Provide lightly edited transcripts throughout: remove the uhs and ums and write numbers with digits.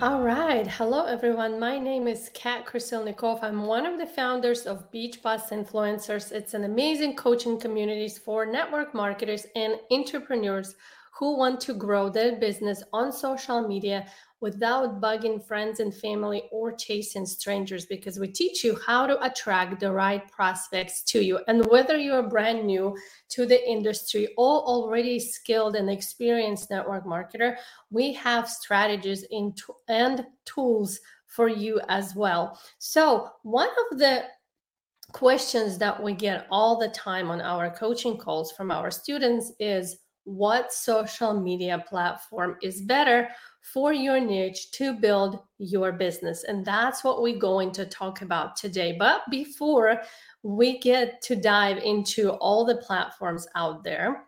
All right. Hello, everyone. My name is Kat Krasilnikov. I'm one of the founders of Beach Boss Influencers. It's an amazing coaching community for network marketers and entrepreneurs who want to grow their business on social media without bugging friends and family or chasing strangers, because we teach you how to attract the right prospects to you. And whether you are brand new to the industry or already skilled and experienced network marketer, we have strategies and tools for you as well. So one of the questions that we get all the time on our coaching calls from our students is, what social media platform is better for your niche to build your business? And that's what we're going to talk about today. But before we get to dive into all the platforms out there,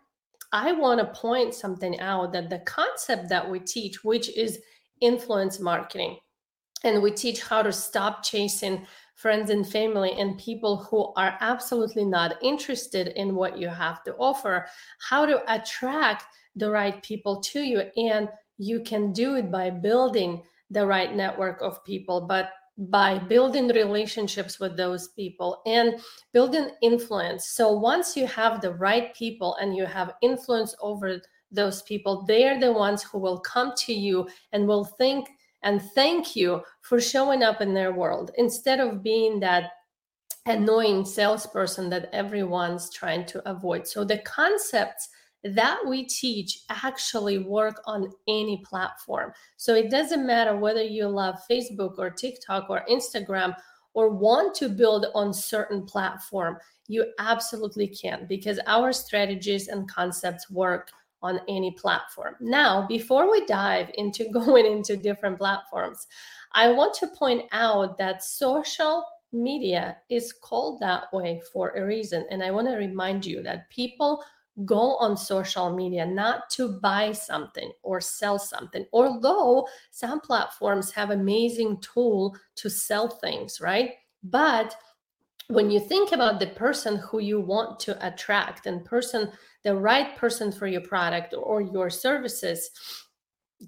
I want to point something out, that the concept that we teach, which is influence marketing, and we teach how to stop chasing friends and family and people who are absolutely not interested in what you have to offer, how to attract the right people to you. And you can do it by building the right network of people, but by building relationships with those people and building influence. So once you have the right people and you have influence over those people, they're the ones who will come to you and will think and thank you for showing up in their world, instead of being that annoying salesperson that everyone's trying to avoid. So the concepts that we teach actually work on any platform. So it doesn't matter whether you love Facebook or TikTok or Instagram or want to build on certain platform, you absolutely can, because our strategies and concepts work on any platform. Now, before we dive into going into different platforms, I want to point out that social media is called that way for a reason. And I want to remind you that people go on social media not to buy something or sell something, although some platforms have amazing tool to sell things, right? But when you think about the person who you want to attract and the right person for your product or your services,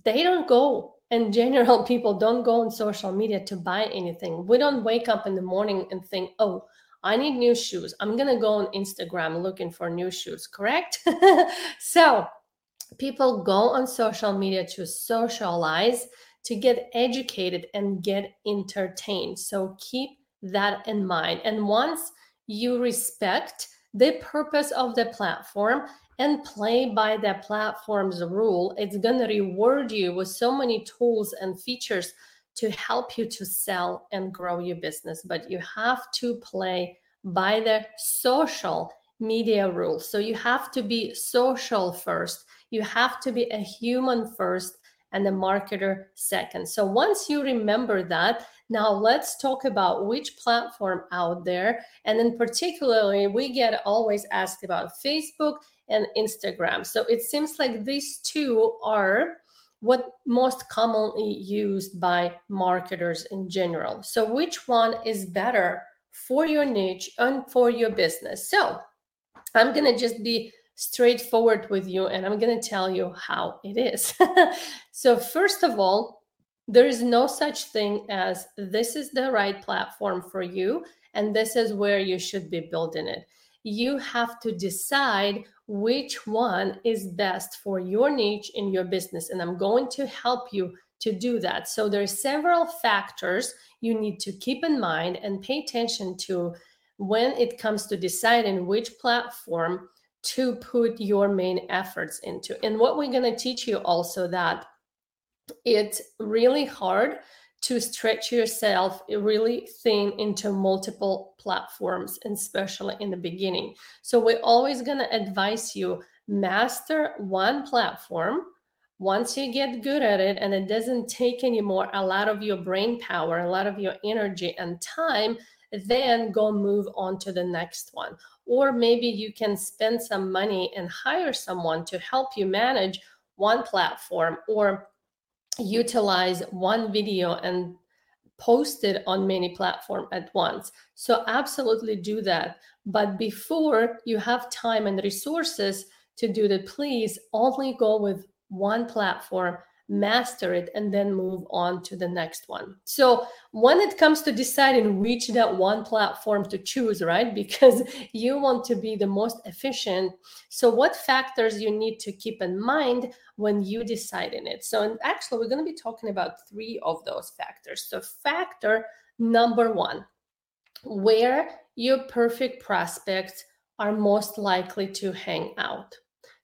they don't go, in general, people don't go on social media to buy anything. We don't wake up in the morning and think, oh, I need new shoes, I'm going to go on Instagram looking for new shoes, correct? So people go on social media to socialize, to get educated and get entertained. So keep that in mind. And once you respect the purpose of the platform and play by the platform's rule, it's going to reward you with so many tools and features to help you to sell and grow your business. But you have to play by the social media rule. So you have to be social first. You have to be a human first and a marketer second. So once you remember that, now let's talk about which platform out there. And in particularly, we get always asked about Facebook and Instagram. So it seems like these two are what most commonly used by marketers in general. So which one is better for your niche and for your business? So I'm gonna just be straightforward with you, and I'm gonna tell you how it is. So first of all, there is no such thing as this is the right platform for you and this is where you should be building it. You have to decide which one is best for your niche in your business, and I'm going to help you to do that. So there are several factors you need to keep in mind and pay attention to when it comes to deciding which platform to put your main efforts into. And what we're going to teach you also, that it's really hard to stretch yourself really thin into multiple platforms, and especially in the beginning. So we're always going to advise you, master one platform, once you get good at it and it doesn't take anymore a lot of your brain power, a lot of your energy and time, then go move on to the next one. Or maybe you can spend some money and hire someone to help you manage one platform or utilize one video and post it on many platforms at once. So absolutely do that. But before you have time and resources to do that, please only go with one platform, master it, and then move on to the next one. So when it comes to deciding which that one platform to choose, right? Because you want to be the most efficient. So what factors you need to keep in mind when you decide in it? So actually, we're going to be talking about three of those factors. So factor number one, where your perfect prospects are most likely to hang out.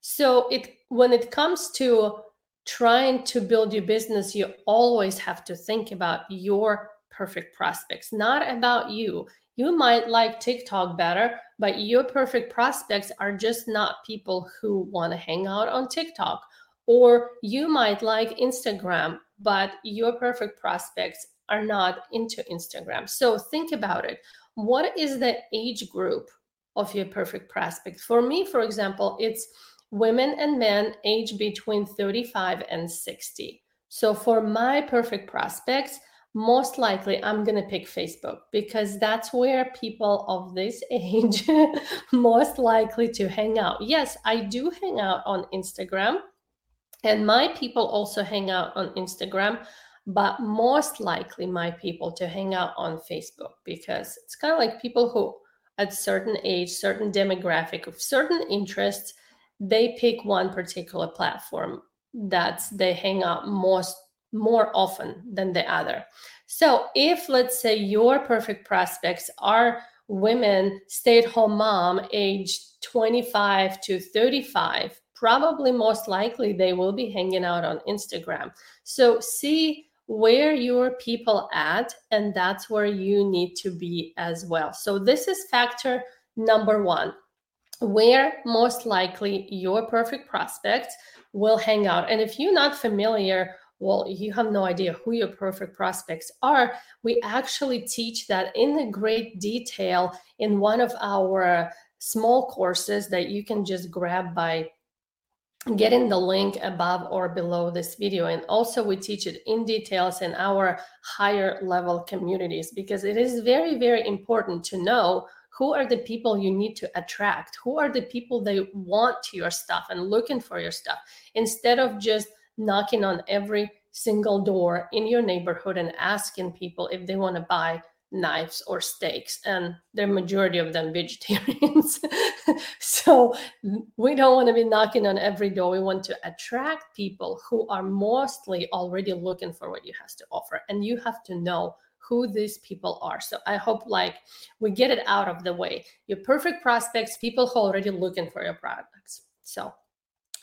So when it comes to trying to build your business, you always have to think about your perfect prospects, not about you. You might like TikTok better, but your perfect prospects are just not people who want to hang out on TikTok. Or you might like Instagram, but your perfect prospects are not into Instagram. So think about it. What is the age group of your perfect prospect? For me, for example, it's women and men aged between 35 and 60. So for my perfect prospects, most likely I'm going to pick Facebook because that's where people of this age most likely to hang out. Yes, I do hang out on Instagram and my people also hang out on Instagram, but most likely my people to hang out on Facebook because it's kind of like people who at certain age, certain demographic of certain interests, they pick one particular platform that they hang out more often than the other. So if, let's say, your perfect prospects are women, stay-at-home mom, aged 25 to 35, probably most likely they will be hanging out on Instagram. So see where your people at, and that's where you need to be as well. So this is factor number one, where most likely your perfect prospects will hang out. And if you're not familiar, well, you have no idea who your perfect prospects are. We actually teach that in great detail in one of our small courses that you can just grab by getting the link above or below this video. And also we teach it in details in our higher level communities, because it is very, very important to know who are the people you need to attract? Who are the people they want your stuff and looking for your stuff? Instead of just knocking on every single door in your neighborhood and asking people if they want to buy knives or steaks, and the majority of them vegetarians. So we don't want to be knocking on every door. We want to attract people who are mostly already looking for what you have to offer. And you have to know who these people are. So I hope we get it out of the way. Your perfect prospects, people who are already looking for your products. So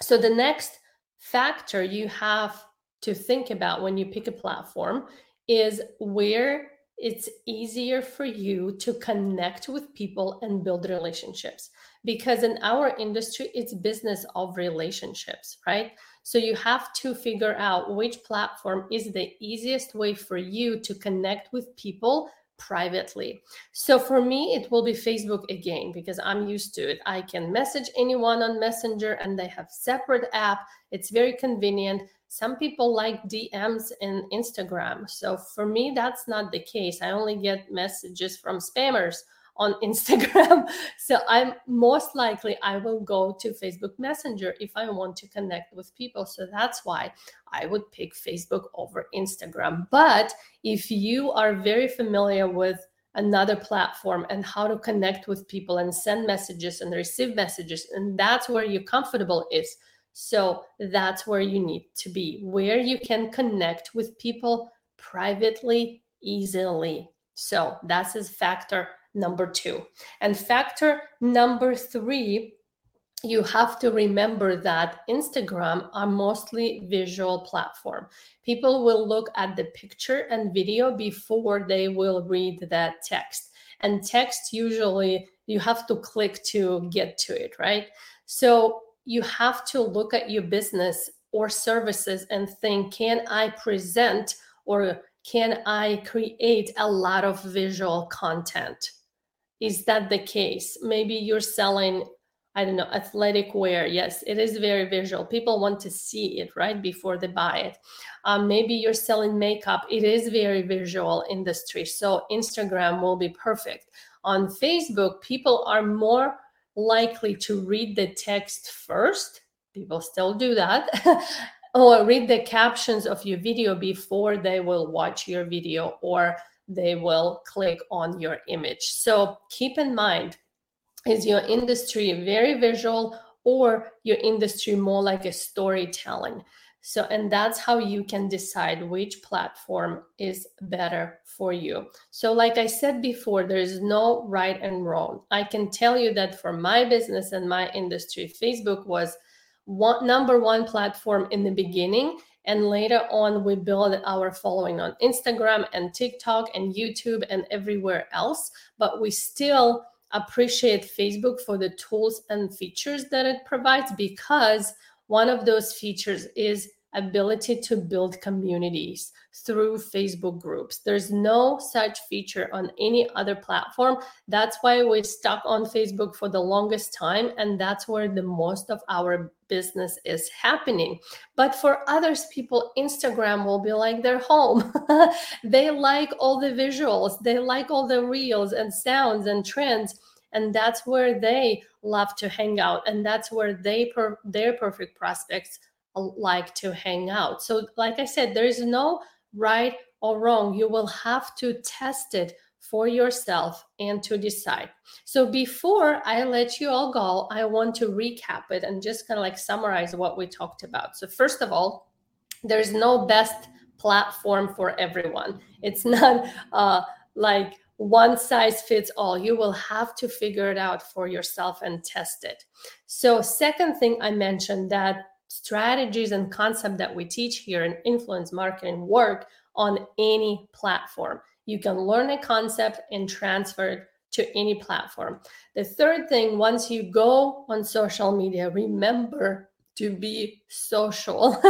the next factor you have to think about when you pick a platform is where it's easier for you to connect with people and build relationships. Because in our industry, it's business of relationships, right? So you have to figure out which platform is the easiest way for you to connect with people privately. So for me, it will be Facebook again, because I'm used to it. I can message anyone on Messenger and they have separate app. It's very convenient. Some people like DMs in Instagram. So for me, that's not the case. I only get messages from spammers on Instagram. So I'm most likely I will go to Facebook Messenger if I want to connect with people. So that's why I would pick Facebook over Instagram. But if you are very familiar with another platform and how to connect with people and send messages and receive messages, and that's where you're comfortable is, so that's where you need to be, where you can connect with people privately, easily. So that's his factor number two. And factor number three, you have to remember that Instagram are mostly visual platform. People will look at the picture and video before they will read that text. And text, usually you have to click to get to it, right? So you have to look at your business or services and think, can I present or can I create a lot of visual content? Is that the case? Maybe you're selling, I don't know, athletic wear. Yes, it is very visual. People want to see it, right, before they buy it. Maybe you're selling makeup. It is very visual industry. So Instagram will be perfect. On Facebook, people are more likely to read the text first. People still do that. Or read the captions of your video before they will watch your video or they will click on your image. So keep in mind, is your industry very visual or your industry more like a storytelling? So, and that's how you can decide which platform is better for you. So like I said before, there is no right and wrong. I can tell you that for my business and my industry, Facebook was number one platform in the beginning. And later on, we build our following on Instagram and TikTok and YouTube and everywhere else. But we still appreciate Facebook for the tools and features that it provides, because one of those features is ability to build communities through Facebook groups. There's no such feature on any other platform. That's why we stuck on Facebook for the longest time, and that's where the most of our business is happening. But for others, people, Instagram will be like their home. They like all the visuals, they like all the reels and sounds and trends, and that's where they love to hang out, and that's where they their perfect prospects like to hang out. So like I said, there is no right or wrong. You will have to test it for yourself and to decide. So before I let you all go, I want to recap it and just kind of like summarize what we talked about. So first of all, there is no best platform for everyone. It's not like one size fits all. You will have to figure it out for yourself and test it. So second thing I mentioned, that strategies and concept that we teach here in influence marketing work on any platform. You can learn a concept and transfer it to any platform. The third thing, once you go on social media, remember to be social.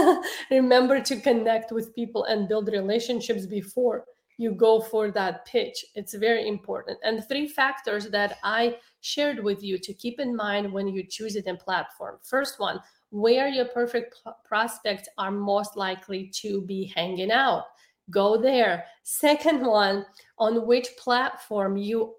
Remember to connect with people and build relationships before you go for that pitch. It's very important. And three factors that I shared with you to keep in mind when you choose a platform. First one, where your perfect prospects are most likely to be hanging out. Go there. Second one, on which platform you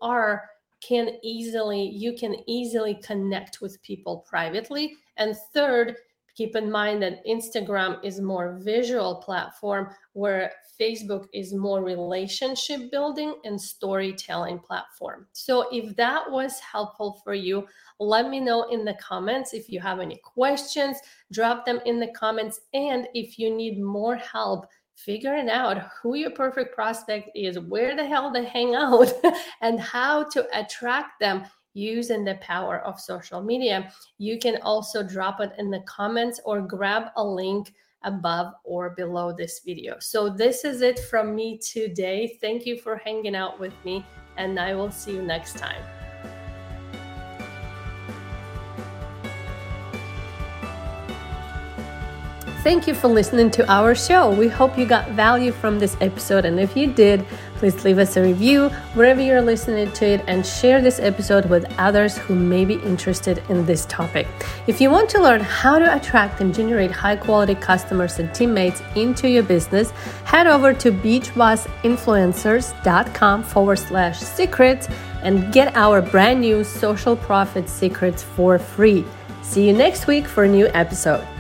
can easily connect with people privately. And third, keep in mind that Instagram is more visual platform, where Facebook is more relationship building and storytelling platform. So if that was helpful for you, let me know in the comments. If you have any questions, drop them in the comments. And if you need more help figuring out who your perfect prospect is, where the hell they hang out, and how to attract them using the power of social media, you can also drop it in the comments or grab a link above or below this video. So this is it from me today. Thank you for hanging out with me, and I will see you next time. Thank you for listening to our show. We hope you got value from this episode. And if you did, please leave us a review wherever you're listening to it, and share this episode with others who may be interested in this topic. If you want to learn how to attract and generate high-quality customers and teammates into your business, head over to BeachBossInfluencers.com/secrets and get our brand new Social Profit Secrets for free. See you next week for a new episode.